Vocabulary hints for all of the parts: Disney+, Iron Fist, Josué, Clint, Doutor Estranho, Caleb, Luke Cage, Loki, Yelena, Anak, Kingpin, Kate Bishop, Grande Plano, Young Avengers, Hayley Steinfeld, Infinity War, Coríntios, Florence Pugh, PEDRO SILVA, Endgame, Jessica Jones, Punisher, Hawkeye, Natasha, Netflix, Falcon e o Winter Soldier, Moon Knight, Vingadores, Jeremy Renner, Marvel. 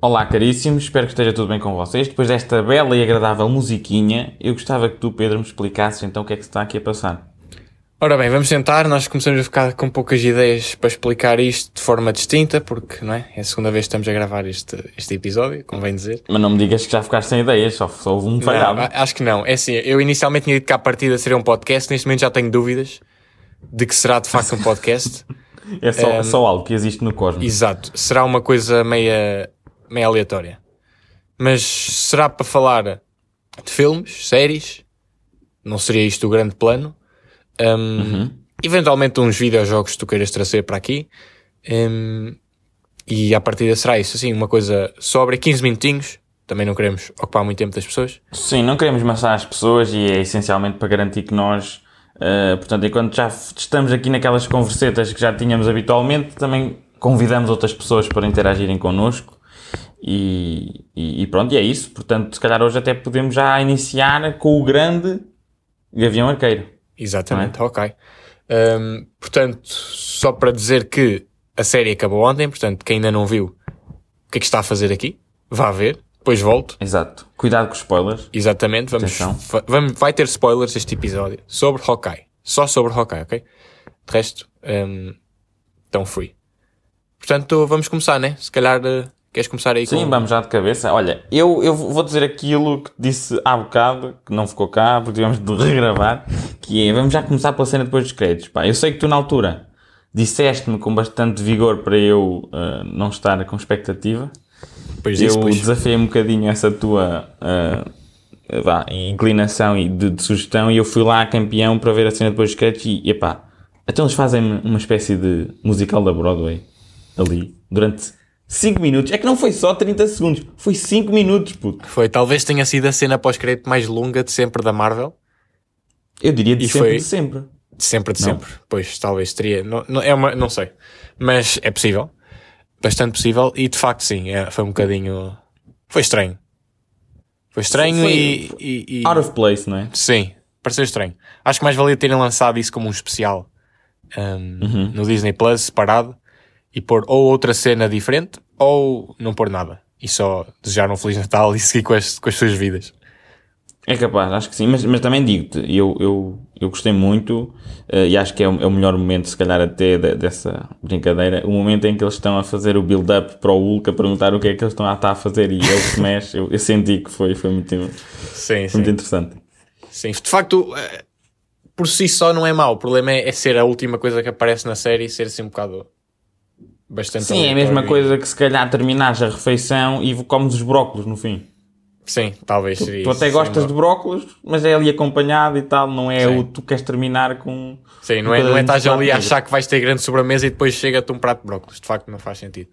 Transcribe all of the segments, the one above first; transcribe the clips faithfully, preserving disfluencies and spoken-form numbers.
Olá caríssimos, espero que esteja tudo bem com vocês. Depois desta bela e agradável musiquinha, eu gostava que tu, Pedro, me explicasses então o que é que se está aqui a passar. Ora bem, vamos tentar, nós começamos a ficar com poucas ideias para explicar isto de forma distinta, porque não é? É a segunda vez que estamos a gravar este, este episódio, convém dizer. Mas não me digas que já ficaste sem ideias, só, só houve um falhado. Acho que não, é assim, eu inicialmente tinha dito que à partida seria um podcast, neste momento já tenho dúvidas de que será de facto um podcast. é, só, um, é só algo que existe no cosmos. Exato, será uma coisa meia... meio aleatória, mas será para falar de filmes, séries, não seria isto o grande plano, um, uhum. eventualmente uns videojogos que tu queiras trazer para aqui, um, e à partida será isso, assim, uma coisa sobre quinze minutinhos, também não queremos ocupar muito tempo das pessoas. Sim, não queremos maçar as pessoas e é essencialmente para garantir que nós, uh, portanto, enquanto já estamos aqui naquelas conversetas que já tínhamos habitualmente, também convidamos outras pessoas para interagirem connosco. E, e, e pronto, e é isso. Portanto, se calhar hoje até podemos já iniciar com o grande Gavião Arqueiro. Exatamente, é? Ok. Um, portanto, só para dizer que a série acabou ontem, portanto, quem ainda não viu, o que é que está a fazer aqui? Vá ver, depois volto. Exato. Cuidado com os spoilers. Exatamente, vamos, vamos, vai ter spoilers este episódio sobre Hawkeye. Só sobre Hawkeye, ok? De resto, um, tão free. Portanto, vamos começar, né? Se calhar... Queres começar aí? Sim, com... vamos já de cabeça. Olha, eu, eu vou dizer aquilo que disse há bocado, que não ficou cá, porque tivemos de regravar, que é, vamos já começar pela cena depois dos créditos. Pá, eu sei que tu na altura disseste-me com bastante vigor para eu uh, não estar com expectativa. Pois eu isso, desafiei um bocadinho essa tua uh, vá, inclinação e de, de sugestão e eu fui lá a campeão para ver a cena depois dos créditos e, epá, então eles fazem uma espécie de musical da Broadway ali, durante... cinco minutos, é que não foi só trinta segundos, foi cinco minutos, puto. Foi, talvez tenha sido a cena pós-crédito mais longa de sempre da Marvel. Eu diria de e sempre foi... de sempre. De sempre de não. sempre, pois talvez teria, não, não, é uma, não sei, mas é possível, bastante possível e de facto sim, é, foi um bocadinho, foi estranho. Foi estranho foi, e, foi... E, e... Out of place, não é? Sim, pareceu estranho. Acho que mais valia terem lançado isso como um especial um, uhum. no Disney Plus, separado. E pôr ou outra cena diferente, ou não pôr nada. E só desejar um Feliz Natal e seguir com as, com as suas vidas. É capaz, acho que sim. Mas, mas também digo-te, eu, eu, eu gostei muito. Uh, e acho que é o, é o melhor momento, se calhar até, de, dessa brincadeira. O momento em que eles estão a fazer o build-up para o Hulk, a perguntar o que é que eles estão a estar a fazer. E ele se mexe. Eu, eu senti que foi, foi, muito, sim, foi sim. muito interessante. Sim, de facto, por si só não é mau. O problema é, é ser a última coisa que aparece na série e ser assim um bocado... Bastante sim, é a mesma coisa que se calhar terminares a refeição e comes os brócolos no fim. Sim, talvez seria isso. Tu até gostas de brócolos, mas é ali acompanhado e tal, não é sim. o tu queres terminar com... Sim, não é, não é estás ali a achar que vais ter grande sobremesa e depois chega-te um prato de brócolos, de facto não faz sentido.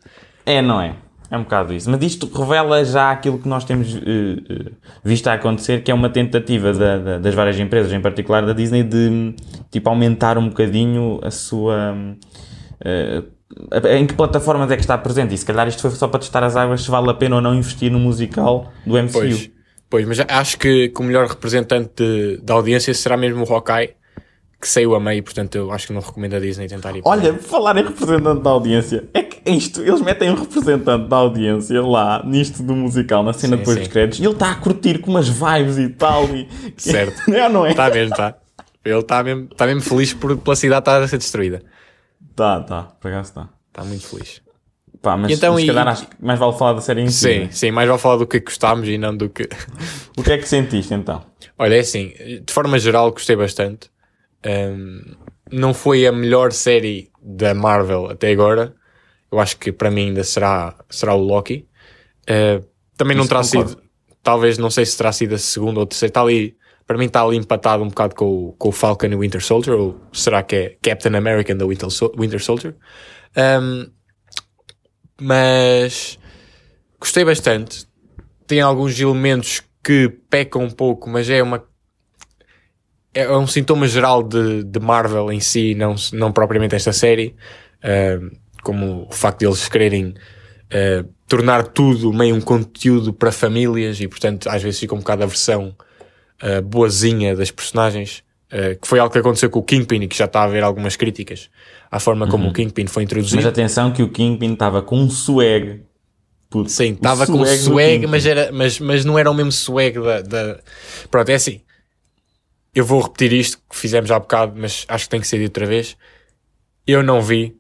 É, não é? É um bocado isso. Mas isto revela já aquilo que nós temos uh, uh, visto a acontecer, que é uma tentativa da, da, das várias empresas, em particular da Disney, de tipo aumentar um bocadinho a sua... Uh, em que plataformas é que está presente e se calhar isto foi só para testar as águas se vale a pena ou não investir no musical do M C U. Pois, pois mas acho que, que o melhor representante de, da audiência será mesmo o Hawkeye, que saiu a meio, portanto eu acho que não recomendo a Disney tentar ir. Olha, para... falar em representante da audiência, é que isto, eles metem um representante da audiência lá, nisto do musical, na cena sim, depois sim. dos créditos, e ele está a curtir com umas vibes e tal. E... Certo. Não, não é? Está mesmo, está. Ele está mesmo, está mesmo feliz por, pela cidade estar a ser destruída. Tá, tá, por acaso tá. Está muito feliz. Pá, mas, então, mas se calhar e... acho que mais vale falar da série em si. Sim, né? sim, mais vale falar do que gostámos e não do que... O que é que sentiste então? Olha, é assim, de forma geral gostei bastante. Um, não foi a melhor série da Marvel até agora. Eu acho que para mim ainda será, será o Loki. Uh, também não Isso terá concordo. sido... Talvez, não sei se terá sido a segunda ou a terceira. Está ali... Para mim está ali empatado um bocado com o, com o Falcon e o Winter Soldier, ou será que é Capitão América da Winter Soldier? Um, mas gostei bastante. Tem alguns elementos que pecam um pouco, mas é uma é um sintoma geral de, de Marvel em si, não, não propriamente esta série, um, como o facto de eles quererem... Uh, tornar tudo meio um conteúdo para famílias e, portanto, às vezes fica um bocado a versão... uh, boazinha das personagens, uh, que foi algo que aconteceu com o Kingpin e que já está a haver algumas críticas à forma como uhum. o Kingpin foi introduzido. Mas atenção que o Kingpin estava com um swag. Puto, Sim, estava com swag, swag mas, era, mas, mas não era o mesmo swag da, da... Pronto, é assim. Eu vou repetir isto que fizemos há bocado, mas acho que tem que ser dito outra vez. Eu não vi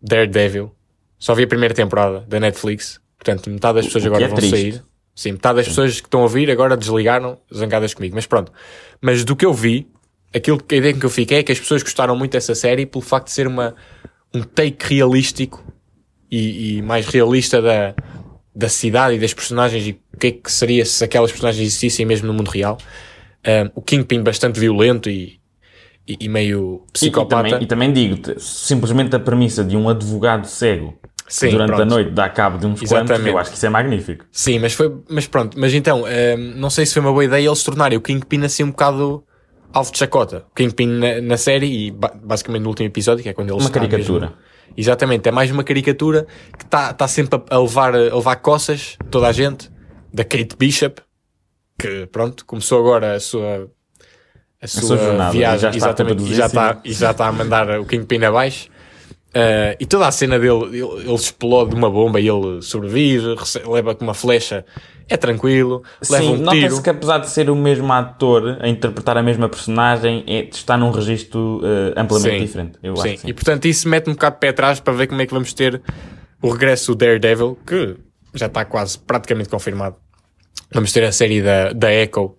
Daredevil. Só vi a primeira temporada da Netflix. Portanto, metade das pessoas o, o agora é vão triste. sair. Sim, metade das Sim. pessoas que estão a ouvir agora desligaram, zangadas comigo. Mas pronto. Mas do que eu vi, aquilo que a ideia que eu fiquei é que as pessoas gostaram muito dessa série pelo facto de ser uma, um take realístico e, e mais realista da... da cidade e das personagens e o que é que seria se aquelas personagens existissem mesmo no mundo real. Um, o Kingpin bastante violento e, e, e meio psicopata. E, e, também, e também digo-te, simplesmente a premissa de um advogado cego Sim, durante pronto. a noite dá cabo de uns Exatamente. quantos, eu acho que isso é magnífico. Sim, mas foi, mas pronto, mas então, um, não sei se foi uma boa ideia eles tornarem o Kingpin assim um bocado alvo de chacota. O Kingpin na, na série e ba- basicamente no último episódio, que é quando ele está... Uma caricatura. Mesmo. Exatamente, é mais uma caricatura que está tá sempre a levar, a levar coças toda a gente, da Kate Bishop, que pronto, começou agora a sua, a sua, a sua jornada, viagem, já está exatamente, e já está, e já está a mandar o Kingpin abaixo. Uh, e toda a cena dele, ele, ele explode uma bomba e ele sobrevive, recebe, leva com uma flecha, é tranquilo, leva Sim, um tiro. Sim, nota-se que apesar de ser o mesmo ator a interpretar a mesma personagem, é, está num registro uh, amplamente sim, diferente. Eu sim. Acho sim, e portanto isso mete um bocado de pé atrás para ver como é que vamos ter o regresso do Daredevil, que já está quase praticamente confirmado. Vamos ter a série da, da Echo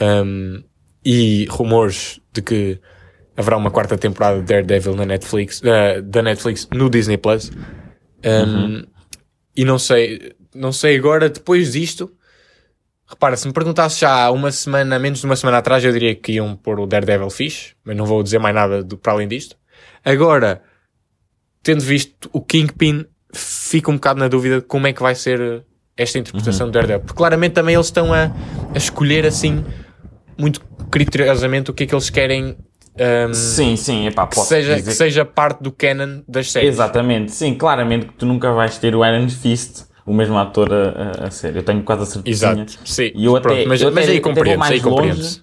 um, e rumores de que haverá uma quarta temporada de Daredevil na Netflix, uh, da Netflix no Disney plus. Um, uhum. E não sei, não sei agora, depois disto, repara, se me perguntasse já há uma semana, menos de uma semana atrás, eu diria que iam pôr o Daredevil fixe, mas não vou dizer mais nada do, para além disto. Agora, tendo visto o Kingpin, fico um bocado na dúvida de como é que vai ser esta interpretação uhum. do Daredevil. Porque claramente também eles estão a, a escolher assim, muito criteriosamente, o que é que eles querem... Um, sim, sim, epá, que, seja, que seja parte do canon das séries. Exatamente, sim, claramente que tu nunca vais ter o Iron Fist, o mesmo ator a, a, a série. Eu tenho quase a certeza. Exato, sim. E eu Pronto, até, mas, eu mas até, aí compreende-se, aí compreende-se.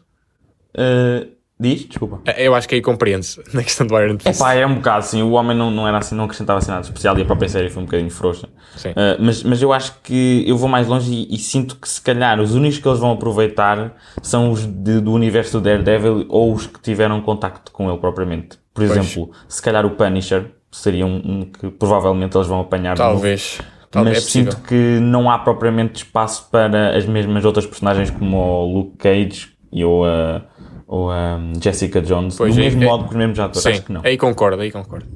Uh, diz? Desculpa. Eu acho que aí compreende-se, na questão do Iron Fist. Epá, é um bocado assim, o homem não, não era assim, não acrescentava assim nada especial e a própria série foi um bocadinho frouxa. Sim. Uh, mas, mas eu acho que eu vou mais longe e, e sinto que se calhar os únicos que eles vão aproveitar são os de, do universo do Daredevil ou os que tiveram contacto com ele propriamente. Por pois. exemplo, se calhar o Punisher seria um, um que provavelmente eles vão apanhar. Talvez. Talvez. Mas é sinto que não há propriamente espaço para as mesmas outras personagens como o Luke Cage e o... Uh, ou a um, Jessica Jones, pois do é, mesmo é, modo que os mesmos atores, acho que não. aí concordo, aí concordo.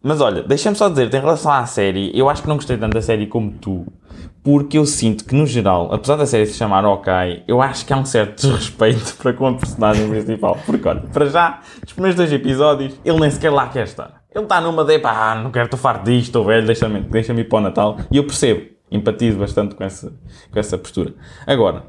Mas olha, deixa-me só dizer-te, em relação à série, eu acho que não gostei tanto da série como tu, porque eu sinto que, no geral, apesar da série se chamar Hawkeye, eu acho que há um certo desrespeito para com a personagem principal, porque olha, para já, nos primeiros dois episódios, ele nem sequer lá quer estar. Ele está numa de, pá, não quero, estou farto disto, estou velho, deixa-me, deixa-me ir para o Natal, e eu percebo, empatizo bastante com essa, com essa postura. Agora,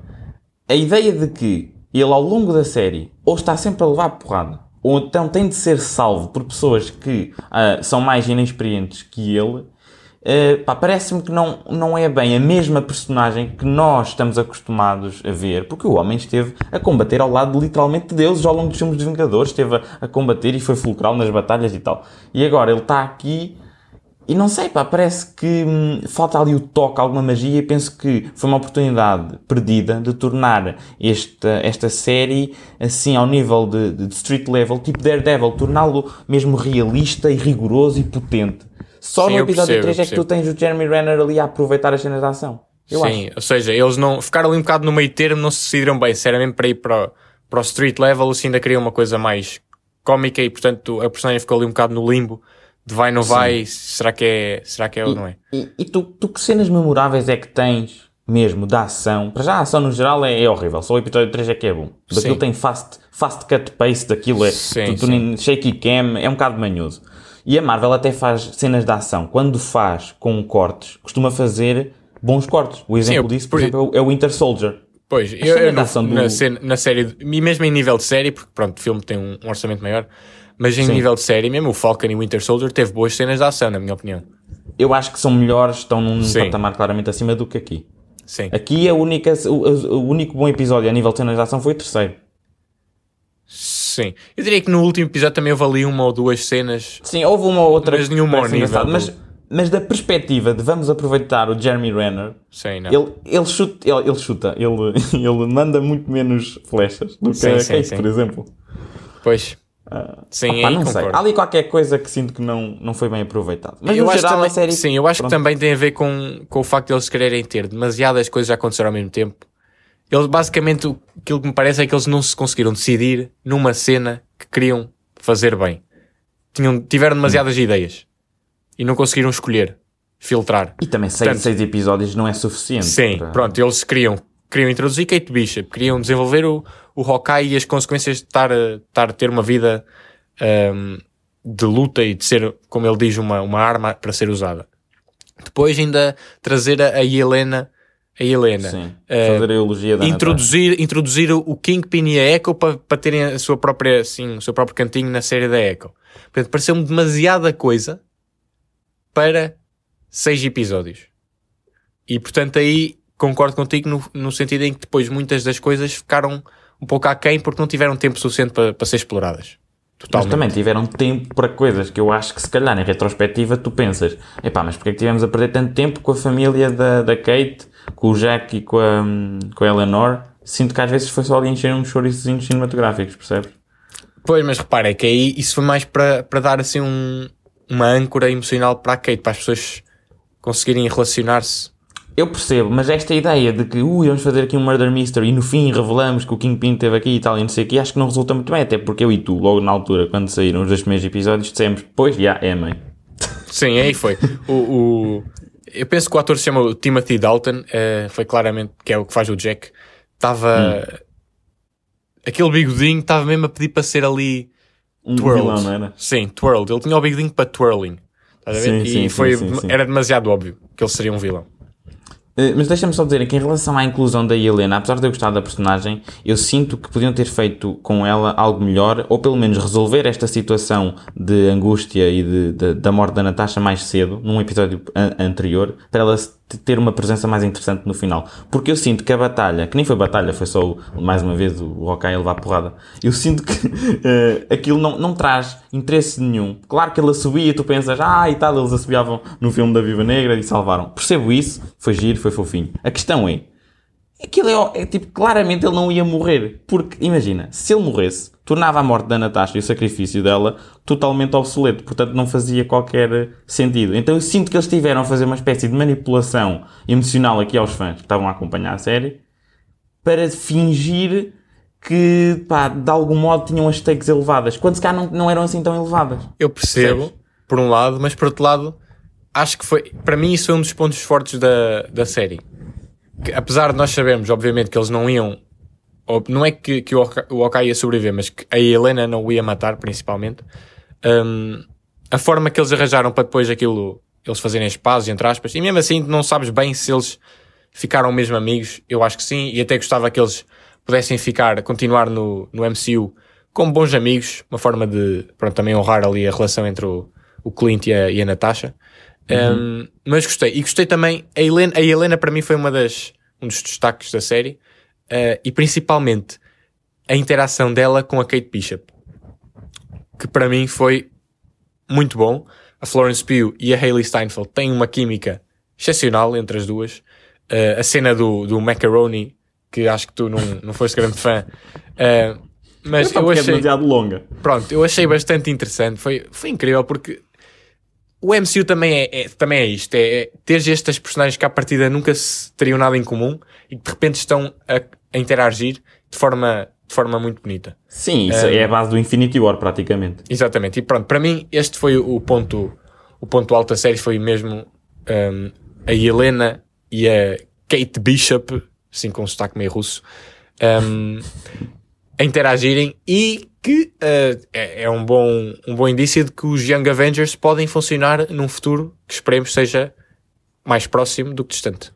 a ideia de que ele ao longo da série ou está sempre a levar porrada ou então tem de ser salvo por pessoas que uh, são mais inexperientes que ele, uh, pá, parece-me que não, não é bem a mesma personagem que nós estamos acostumados a ver, porque o homem esteve a combater ao lado literalmente de deuses ao longo dos filmes dos Vingadores, esteve a, a combater e foi fulcral nas batalhas e tal, e agora ele está aqui e não sei, pá, parece que hum, falta ali o toque, alguma magia, e penso que foi uma oportunidade perdida de tornar esta, esta série, assim, ao nível de, de street level, tipo Daredevil, torná-lo mesmo realista e rigoroso e potente. Só Sim, no episódio percebo, três é que tu tens o Jeremy Renner ali a aproveitar as cenas de ação. Eu Sim, acho. Ou seja, eles não ficaram ali um bocado no meio termo, não se decidiram bem, sinceramente, para ir para o, para o street level, assim, ainda queriam uma coisa mais cómica e, portanto, a personagem ficou ali um bocado no limbo. De vai, não Sim. vai, será que é, será que é e, ou não é? E, e tu, tu que cenas memoráveis é que tens mesmo da ação? Para já a ação no geral é, é horrível, só o episódio três é que é bom. Daquilo tem fast, fast cut pace, daquilo é sim, tu, sim. Tu, shaky cam, é um bocado manhoso. E a Marvel até faz cenas de ação, quando faz com cortes, costuma fazer bons cortes. O exemplo sim, eu, disso, por, por exemplo, é o Winter Soldier. Pois, eu, eu não, do... na, na série, e mesmo em nível de série, porque pronto, o filme tem um, um orçamento maior, mas em Sim. nível de série mesmo, o Falcon e o Winter Soldier teve boas cenas de ação, na minha opinião. Eu acho que são melhores, estão num Sim. patamar claramente acima do que aqui. Sim. Aqui a única, o, o único bom episódio a nível de cenas de ação foi o terceiro. Sim. Eu diria que no último episódio também houve ali uma ou duas cenas. Sim, houve uma ou outra. Mas nenhuma ao nível. Mas, mas da perspectiva de vamos aproveitar o Jeremy Renner, sim, não. Ele, ele, chuta, ele, ele chuta, ele ele manda muito menos flechas do que sim, a sim, Kate, sim. por exemplo. Pois. Uh, sim, opa, não sei. Há ali qualquer coisa que sinto que não, não foi bem aproveitado. Mas eu no acho geral também, a série... Sim, eu acho pronto. Que também tem a ver com, com o facto de eles quererem ter demasiadas coisas a acontecer ao mesmo tempo. Eles basicamente, aquilo que me parece é que eles não se conseguiram decidir numa cena que queriam fazer bem. Tinham, tiveram demasiadas hum. ideias e não conseguiram escolher, filtrar. E também seis, Portanto, seis episódios não é suficiente. Sim, para... pronto, eles queriam... Queriam introduzir Kate Bishop, queriam desenvolver o, o Hawkeye e as consequências de estar a ter uma vida um, de luta e de ser, como ele diz, uma, uma arma para ser usada. Depois ainda trazer a Yelena, a Yelena Sim, uh, fazer a elogia da introduzir, Natasha. Introduzir o Kingpin e a Echo para, para terem a sua própria, assim, o seu próprio cantinho na série da Echo. Portanto, pareceu-me demasiada coisa para seis episódios. E portanto aí... Concordo contigo no, no sentido em que depois muitas das coisas ficaram um pouco aquém porque não tiveram tempo suficiente para, para ser exploradas. Totalmente. Mas também tiveram tempo para coisas que eu acho que se calhar em retrospectiva tu pensas, epá, mas porque é que tivemos a perder tanto tempo com a família da, da Kate, com o Jack e com a, com a Eleanor? Sinto que às vezes foi só de encher uns chouriçozinhos cinematográficos, percebes? Pois, mas repara, é que aí isso foi mais para, para dar assim um, uma âncora emocional para a Kate, para as pessoas conseguirem relacionar-se. Eu percebo, mas esta ideia de que ui, vamos fazer aqui um murder mystery e no fim revelamos que o Kingpin esteve aqui e tal e não sei o que, acho que não resulta muito bem, até porque eu e tu, logo na altura, quando saíram os dois primeiros episódios, dissemos, pois, já, yeah, é mãe. Sim, aí foi. o, o... Eu penso que o ator se chama Timothy Dalton, uh, foi claramente, que é o que faz o Jack, estava... Hum. Aquele bigodinho estava mesmo a pedir para ser ali um twirled. Vilão, não era? Sim, twirled. Ele tinha o bigodinho para twirling. Estás a ver? Sim, e sim, foi... sim, sim, sim. Era demasiado óbvio que ele seria um vilão. Mas deixa-me só dizer que em relação à inclusão da Yelena, apesar de eu gostar da personagem, eu sinto que podiam ter feito com ela algo melhor, ou pelo menos resolver esta situação de angústia e de, de, da morte da Natasha mais cedo, num episódio an- anterior, para ela ter uma presença mais interessante no final. Porque eu sinto que a batalha, que nem foi batalha, foi só, o, mais uma vez, o Hawkeye a levar porrada, eu sinto que uh, aquilo não, não traz interesse nenhum. Claro que ele assobia e tu pensas, ah, e tal, eles assobiavam no filme da Viúva Negra e salvaram. Percebo isso, foi giro, foi fofinho. A questão é, aquilo é, é tipo, claramente ele não ia morrer, porque, imagina, se ele morresse, tornava a morte da Natasha e o sacrifício dela totalmente obsoleto, portanto não fazia qualquer sentido. Então eu sinto que eles tiveram a fazer uma espécie de manipulação emocional aqui aos fãs que estavam a acompanhar a série, para fingir que, pá, de algum modo tinham as stakes elevadas, quando se calhar não, não eram assim tão elevadas. Eu percebo, Percebes? Por um lado, mas por outro lado, acho que foi, para mim isso foi um dos pontos fortes da, da série. Que, apesar de nós sabermos, obviamente, que eles não iam... Não é que, que o Hawkeye ia sobreviver, mas que a Yelena não o ia matar, principalmente. Um, a forma que eles arranjaram para depois aquilo... Eles fazerem as pazes, entre aspas. E mesmo assim, não sabes bem se eles ficaram mesmo amigos. Eu acho que sim. E até gostava que eles pudessem ficar, continuar no, no M C U como bons amigos. Uma forma de, pronto, também honrar ali a relação entre o, o Clint e a, e a Natasha. Uhum. Um, mas gostei. E gostei também... A Yelena, a Yelena para mim, foi uma das, um dos destaques da série. Uh, e principalmente a interação dela com a Kate Bishop, que para mim foi muito bom. A Florence Pugh e a Hayley Steinfeld têm uma química excepcional entre as duas. Uh, a cena do, do Macaroni, que acho que tu não, não foste grande fã, uh, mas eu, eu achei demasiado longa. Pronto, eu achei bastante interessante. Foi, foi incrível, porque o M C U também é, é, também é isto, é, é ter estas personagens que à partida nunca se teriam nada em comum e que de repente estão a, a interagir de forma, de forma muito bonita. Sim, isso um, é a base do Infinity War praticamente. Exatamente, e pronto, para mim este foi o ponto, o ponto alto da série, foi mesmo um, a Yelena e a Kate Bishop, assim com um sotaque meio russo, um, a interagirem e... que uh, é, é um bom, um bom indício de que os Young Avengers podem funcionar num futuro que esperemos seja mais próximo do que distante.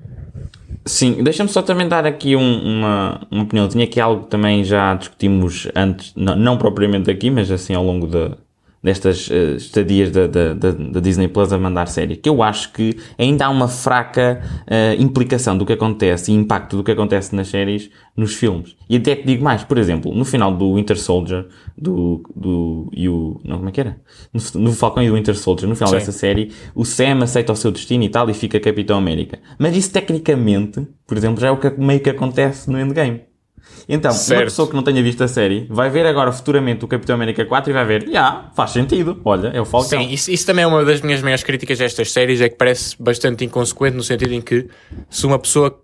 Sim, deixa-me só também dar aqui um, uma, uma opinião. Tinha aqui algo que também já discutimos antes, não, não propriamente aqui, mas assim ao longo da, destas uh, estadias da, da, da, da Disney Plus a mandar série, que eu acho que ainda há uma fraca uh, implicação do que acontece e impacto do que acontece nas séries nos filmes. E até te digo mais, por exemplo, no final do Winter Soldier do, do e o, não, como é que era? No, no Falcon e o Winter Soldier, no final Sim. dessa série, o Sam aceita o seu destino e tal e fica Capitão América. Mas isso tecnicamente, por exemplo, já é o que meio que acontece no Endgame. Então, certo. Uma pessoa que não tenha visto a série vai ver agora futuramente o Capitão América quatro e vai ver, já, yeah, faz sentido, olha, é o Falcão. Sim, isso, isso também é uma das minhas maiores críticas destas séries, é que parece bastante inconsequente no sentido em que se uma pessoa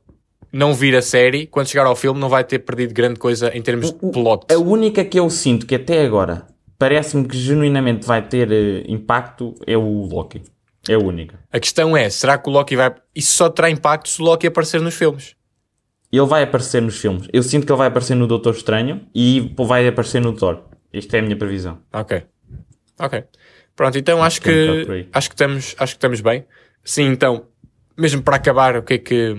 não vir a série, quando chegar ao filme não vai ter perdido grande coisa em termos o, de plot. A única que eu sinto que até agora parece-me que genuinamente vai ter uh, impacto é o Loki, é a única. A questão é, será que o Loki vai... Isso só terá impacto se o Loki aparecer nos filmes. Ele vai aparecer nos filmes. Eu sinto que ele vai aparecer no Doutor Estranho e vai aparecer no Thor. Isto é a minha previsão. Ok. Ok. Pronto, então acho que, acho que, estamos, acho que estamos bem. Sim, então, mesmo para acabar, o que é que, o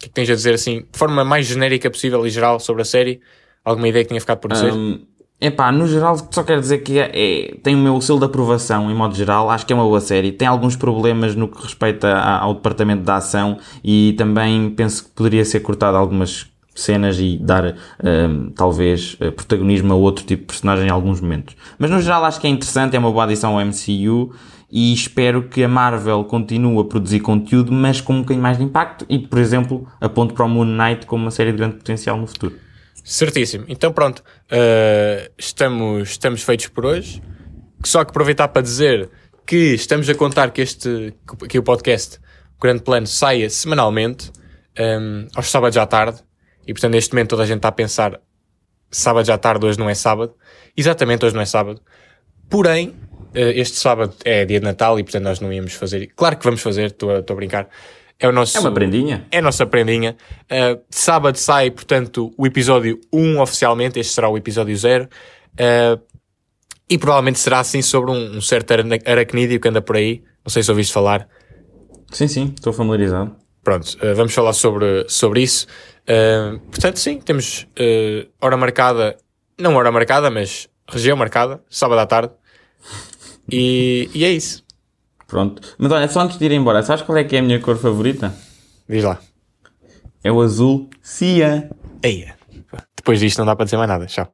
que, é que tens a dizer assim, de forma mais genérica possível e geral sobre a série? Alguma ideia que tenha ficado por dizer? Um, epá, no geral só quero dizer que é, é, tem o meu selo de aprovação em modo geral. Acho que é uma boa série. Tem alguns problemas no que respeita a, ao departamento da ação e também penso que poderia ser cortado algumas cenas e dar um, talvez protagonismo a outro tipo de personagem em alguns momentos. Mas no geral acho que é interessante, é uma boa adição ao M C U e espero que a Marvel continue a produzir conteúdo, mas com um bocadinho mais de impacto e, por exemplo, aponte para o Moon Knight como uma série de grande potencial no futuro. Certíssimo. Então pronto, uh, estamos, estamos feitos por hoje. Só que aproveitar para dizer que estamos a contar que este que o podcast o Grande Plano saia semanalmente, um, aos sábados à tarde. E portanto neste momento toda a gente está a pensar sábados à tarde, hoje não é sábado. Exatamente, hoje não é sábado. Porém, uh, este sábado é dia de Natal e portanto nós não íamos fazer. Claro que vamos fazer, estou a, estou a brincar. É, o nosso, é uma prendinha. É a nossa prendinha. Uh, sábado sai, portanto, o episódio um oficialmente. Este será o episódio zero. Uh, e provavelmente será assim sobre um, um certo aracnídeo que anda por aí. Não sei se ouviste falar. Sim, sim. Estou familiarizado. Pronto. Uh, vamos falar sobre, sobre isso. Uh, portanto, sim. Temos uh, hora marcada. Não hora marcada, mas região marcada. Sábado à tarde. E, e é isso. Pronto. Mas olha, só antes de ir embora, sabes qual é que é a minha cor favorita? Diz lá. É o azul cia. Eia. Depois disto não dá para dizer mais nada. Tchau.